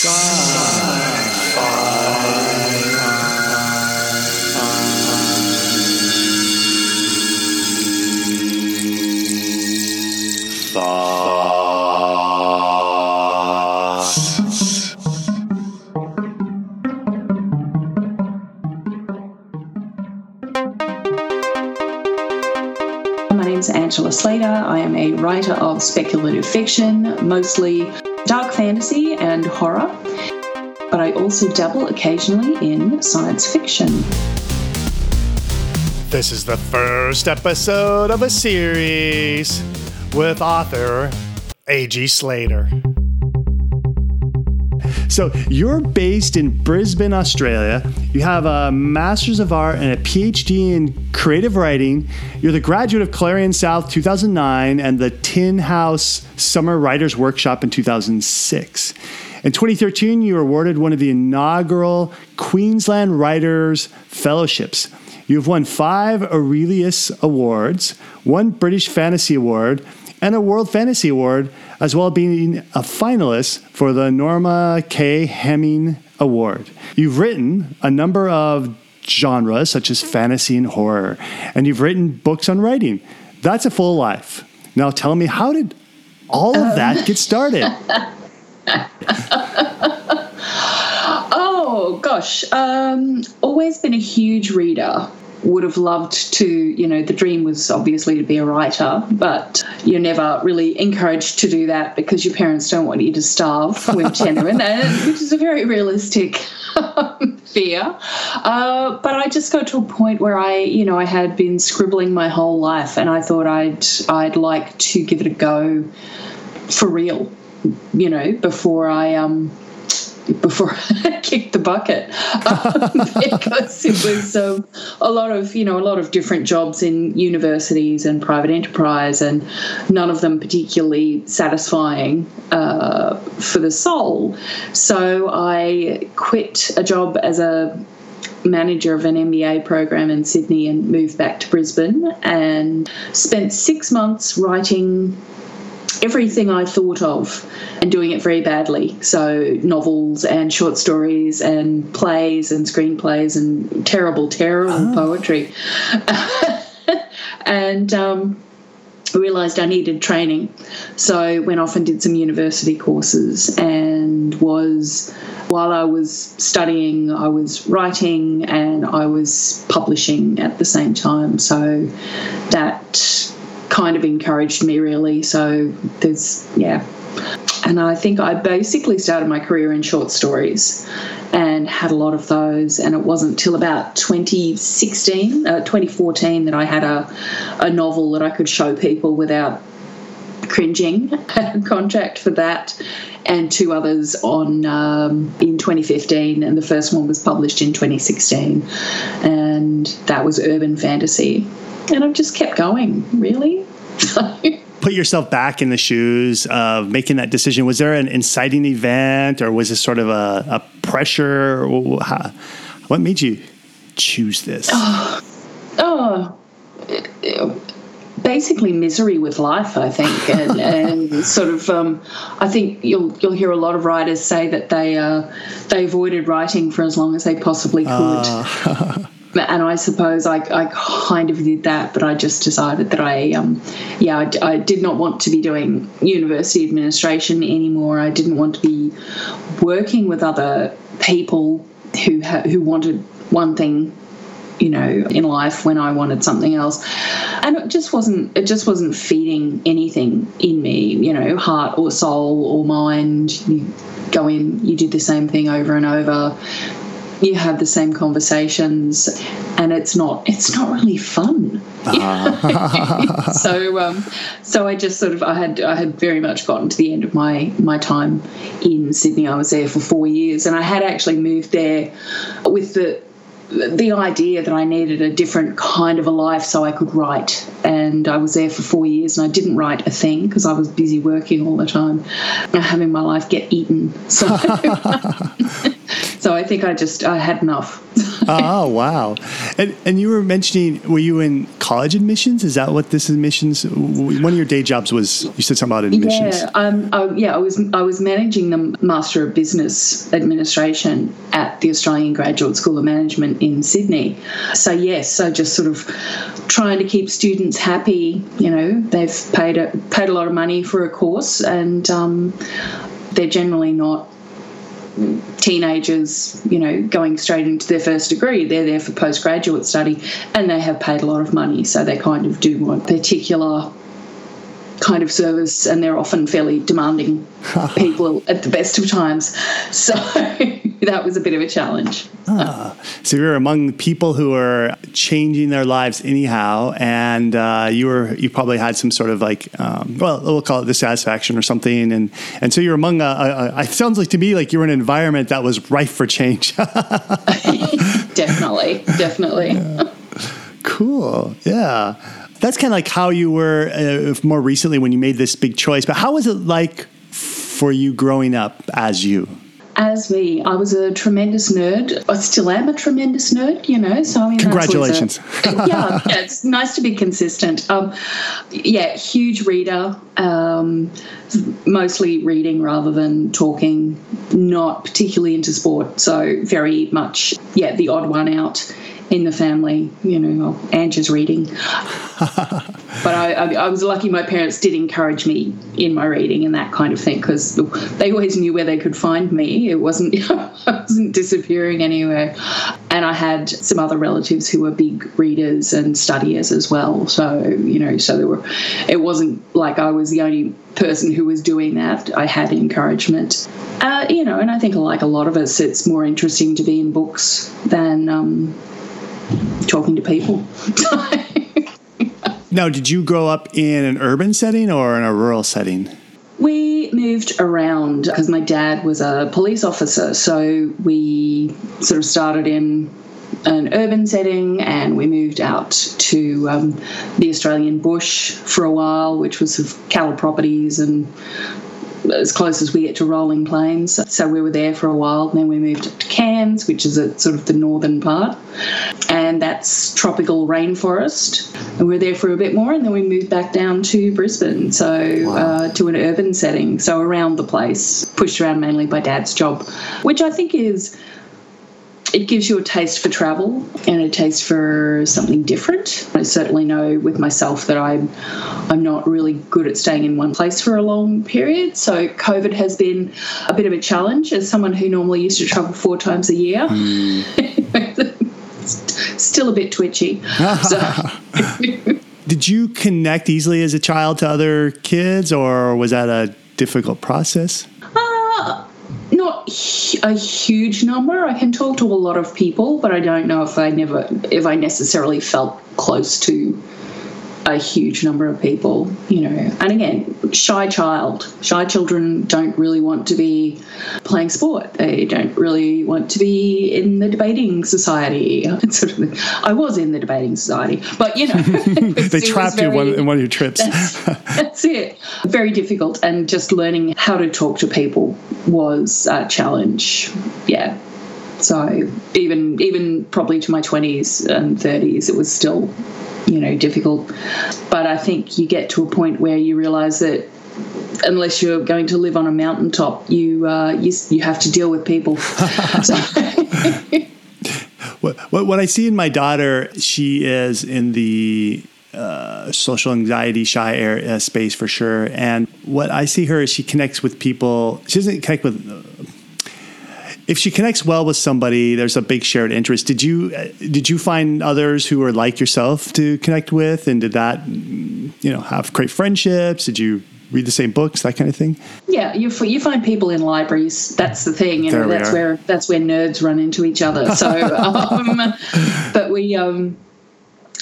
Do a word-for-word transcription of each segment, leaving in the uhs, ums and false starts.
Sci-Fi Thoughts. My name is Angela Slatter. I am a writer of speculative fiction, mostly dark fantasy and horror, but I also dabble occasionally in science fiction. This is the first episode of a series with author A G Slatter. So you're based in Brisbane, Australia. You have a Master's of Art and a P H D in Creative Writing. You're the graduate of Clarion South two thousand nine and the Tin House Summer Writers Workshop in two thousand six. In twenty thirteen, you were awarded one of the inaugural Queensland Writers Fellowships. You've won five Aurelius Awards, one British Fantasy Award, and a World Fantasy Award, as well as being a finalist for the Norma K. Hemming Award. You've written a number of genres, such as fantasy and horror, and you've written books on writing. That's a full life. Now tell me, how did all of um. that get started? Oh, gosh. Um, always been a huge reader. Would have loved to, you know, the dream was obviously to be a writer, but you're never really encouraged to do that because your parents don't want you to starve when tender, and which is a very realistic fear. Uh, but I just got to a point where I, you know, I had been scribbling my whole life, and I thought I'd I'd like to give it a go for real, you know, before I um. before I kicked the bucket, um, because it was um, a lot of, you know, a lot of different jobs in universities and private enterprise, and none of them particularly satisfying uh, for the soul. So I quit a job as a manager of an M B A program in Sydney and moved back to Brisbane and spent six months writing everything I thought of and doing it very badly. So novels and short stories and plays and screenplays and terrible, terrible oh. poetry. And um, I realised I needed training. So went off and did some university courses, and was, while I was studying, I was writing and I was publishing at the same time. So that kind of encouraged me, really. So there's, yeah. And I think I basically started my career in short stories and had a lot of those. And it wasn't till about twenty sixteen, uh, twenty fourteen that I had a, a novel that I could show people without cringing. Had a contract for that and two others on um, in twenty fifteen, and the first one was published in twenty sixteen, and that was urban fantasy. And I've just kept going, really. Put yourself back in the shoes of making that decision. Was there an inciting event, or was it sort of a, a pressure? What made you choose this? Oh, oh basically misery with life, I think, and, and sort of. Um, I think you'll you'll hear a lot of writers say that they uh, they avoided writing for as long as they possibly could. Uh. And I suppose I, I kind of did that, but I just decided that I, um, yeah, I, I did not want to be doing university administration anymore. I didn't want to be working with other people who ha- who wanted one thing, you know, in life when I wanted something else. And it just wasn't, it just wasn't feeding anything in me, you know, heart or soul or mind. You go in, you do the same thing over and over. You have the same conversations, and it's not it's not really fun. Uh. so um, so I just sort of I had I had very much gotten to the end of my my time in Sydney. I was there for four years, and I had actually moved there with the the idea that I needed a different kind of a life so I could write. And I was there for four years and I didn't write a thing because I was busy working all the time and having my life get eaten. So So I think I just I had enough. Oh, wow. And and you were mentioning, were you in college admissions? Is that what this admissions? One of your day jobs was, you said something about admissions. Yeah, um, I, yeah, I was I was managing the Master of Business Administration at the Australian Graduate School of Management in Sydney. So yes, so just sort of trying to keep students happy. You know, they've paid a, paid a lot of money for a course, and um, they're generally not teenagers, you know, going straight into their first degree. They're there for postgraduate study, and they have paid a lot of money, so they kind of do want particular kind of service, and they're often fairly demanding people at the best of times. So that was a bit of a challenge. Ah, so you're among people who are changing their lives anyhow, and uh, you were you probably had some sort of like, um, well, we'll call it dissatisfaction or something, and, and so you're among a, a, a, it sounds like to me like you were in an environment that was rife for change. Definitely, definitely. Yeah. Cool, yeah. That's kind of like how you were uh, more recently when you made this big choice. But how was it like for you growing up as you? As me, I was a tremendous nerd. I still am a tremendous nerd, you know. So I mean, congratulations. A, yeah, yeah, it's nice to be consistent. Um, yeah, huge reader, um, mostly reading rather than talking, not particularly into sport. So very much, yeah, the odd one out in the family, you know, Angie's reading. But I, I, I was lucky my parents did encourage me in my reading and that kind of thing, because they always knew where they could find me. It wasn't, I wasn't disappearing anywhere. And I had some other relatives who were big readers and studiers as well. So, you know, so there were, it wasn't like I was the only person who was doing that. I had encouragement. Uh, you know, and I think like a lot of us, it's more interesting to be in books than um, talking to people. Now, did you grow up in an urban setting or in a rural setting? We moved around because my dad was a police officer. So we sort of started in an urban setting, and we moved out to um, the Australian bush for a while, which was sort of cattle properties and as close as we get to rolling plains. So we were there for a while, and then we moved up to Cairns, which is at sort of the northern part, and that's tropical rainforest, and we were there for a bit more, and then we moved back down to Brisbane, so wow. uh, to an urban setting, so around the place, pushed around mainly by Dad's job, which I think is, it gives you a taste for travel and a taste for something different. I certainly know with myself that I'm, I'm not really good at staying in one place for a long period. So COVID has been a bit of a challenge as someone who normally used to travel four times a year. Mm. Still a bit twitchy. So. Did you connect easily as a child to other kids, or was that a difficult process? Uh, Not a huge number. I can talk to a lot of people, but I don't know if I never, if I necessarily felt close to a huge number of people, you know. And again, shy child. Shy children don't really want to be playing sport. They don't really want to be in the debating society. Sort of, I was in the debating society, but, you know. They trapped you in one of your trips. that's, that's it. Very difficult, and just learning how to talk to people was a challenge, yeah. So even even probably to my twenties and thirties, it was still, you know, difficult. But I think you get to a point where you realise that unless you're going to live on a mountaintop, you uh, you, you have to deal with people. So. what, what, what I see in my daughter, she is in the uh, social anxiety shy area, uh, space for sure. And what I see her is she connects with people. She doesn't connect with... Uh, If she connects well with somebody, there's a big shared interest. Did you did you find others who are like yourself to connect with, and did that, you know, have great friendships? Did you read the same books, that kind of thing? Yeah, you you find people in libraries. That's the thing, and that's are. where that's where nerds run into each other. So, um, but we. Um,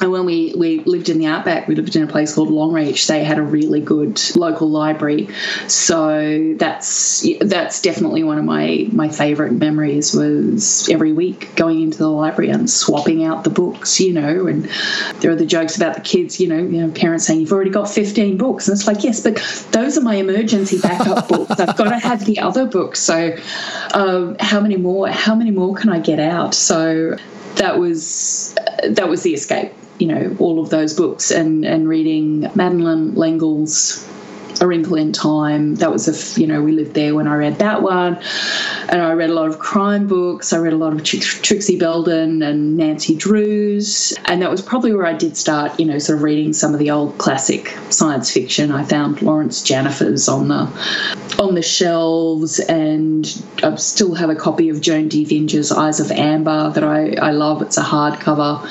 And when we, we lived in the outback, we lived in a place called Longreach. They had a really good local library. So that's that's definitely one of my, my favourite memories, was every week going into the library and swapping out the books, you know. And there are the jokes about the kids, you know, you know, parents saying, you've already got fifteen books. And it's like, yes, but those are my emergency backup books. I've got to have the other books. So um, how many more? How many more can I get out? So that was that was the escape. You know, all of those books and, and reading Madeleine L'Engle's A Wrinkle in Time. That was, a you know, we lived there when I read that one. And I read a lot of crime books. I read a lot of Trix- Trixie Belden and Nancy Drew's. And that was probably where I did start, you know, sort of reading some of the old classic science fiction. I found Lawrence Janifer's on the on the shelves, and I still have a copy of Joan DiVinge's Eyes of Amber that I, I love. It's a hardcover,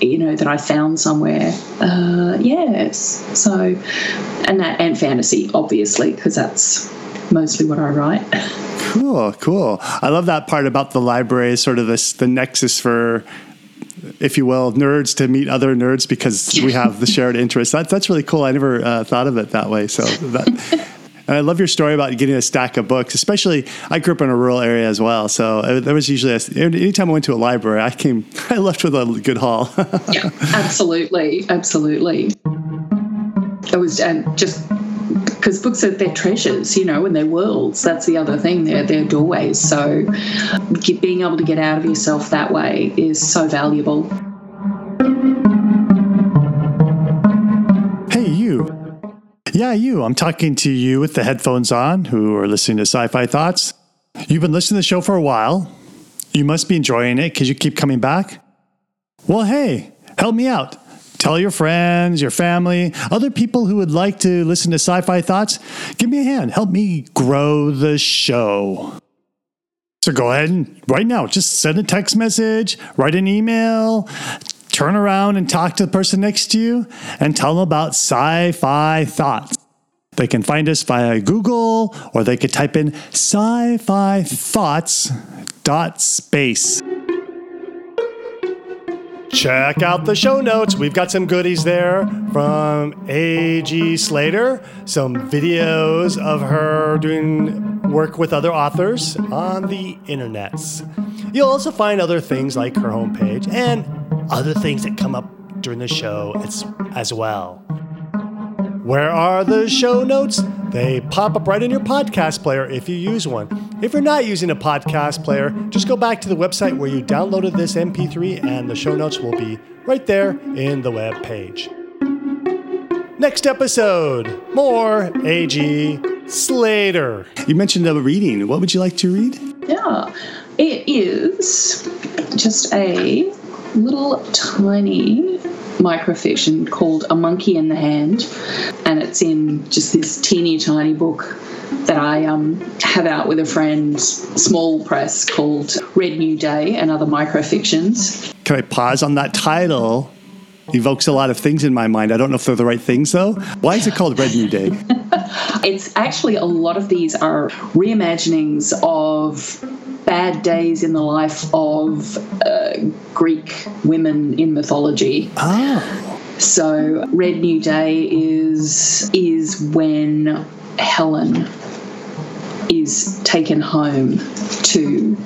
you know, that I found somewhere. Uh, yes. So, and that and fantasy. Obviously, because that's mostly what I write. Cool, cool. I love that part about the library, sort of this, the nexus for, if you will, nerds to meet other nerds, because we have the shared interests. That's that's really cool. I never uh, thought of it that way. So that. And I love your story about getting a stack of books, especially I grew up in a rural area as well. So there was usually, a, anytime I went to a library, I came, I left with a good haul. Yeah, absolutely. Absolutely. It was um, just... because books are their treasures, you know, and their worlds. That's the other thing, they're their doorways. So being able to get out of yourself that way is so valuable. Hey, you. Yeah, you. I'm talking to you with the headphones on who are listening to Sci-Fi Thoughts. You've been listening to the show for a while. You must be enjoying it because you keep coming back. Well, hey, help me out. Tell your friends, your family, other people who would like to listen to Sci-Fi Thoughts. Give me a hand. Help me grow the show. So go ahead and right now, just send a text message, write an email, turn around and talk to the person next to you and tell them about Sci-Fi Thoughts. They can find us via Google, or they could type in sci-fi thoughts dot space. Check out the show notes. We've got some goodies there from A G Slatter, some videos of her doing work with other authors on the internets. You'll also find other things like her homepage and other things that come up during the show as, as well. Where are the show notes? They pop up right in your podcast player if you use one. If you're not using a podcast player, just go back to the website where you downloaded this M P three and the show notes will be right there in the web page. Next episode, more A G Slatter. You mentioned a reading. What would you like to read? Yeah, it is just a little tiny microfiction called A Monkey in the Hand, and it's in just this teeny tiny book that I um, have out with a friend, small press, called Red New Day and Other Microfictions. Can I pause on that title? Evokes a lot of things in my mind. I don't know if they're the right things, though. Why is it called Red New Day? It's actually, a lot of these are reimaginings of bad days in the life of uh, Greek women in mythology. Oh. So Red New Day is is when Helen is taken home to...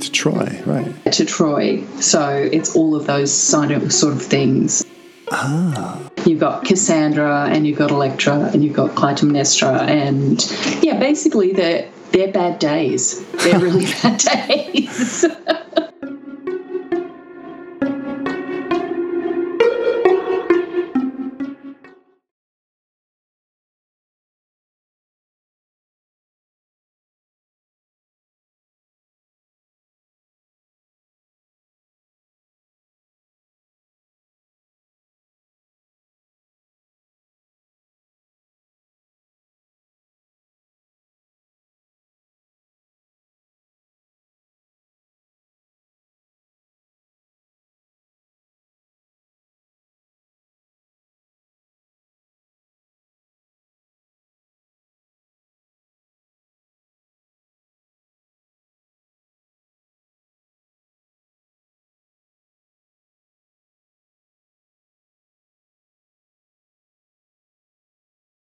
To Troy, right. To Troy. So it's all of those sort of, sort of things. Ah. You've got Cassandra and you've got Electra and you've got Clytemnestra and, yeah, basically they're, they're bad days. They're really bad days.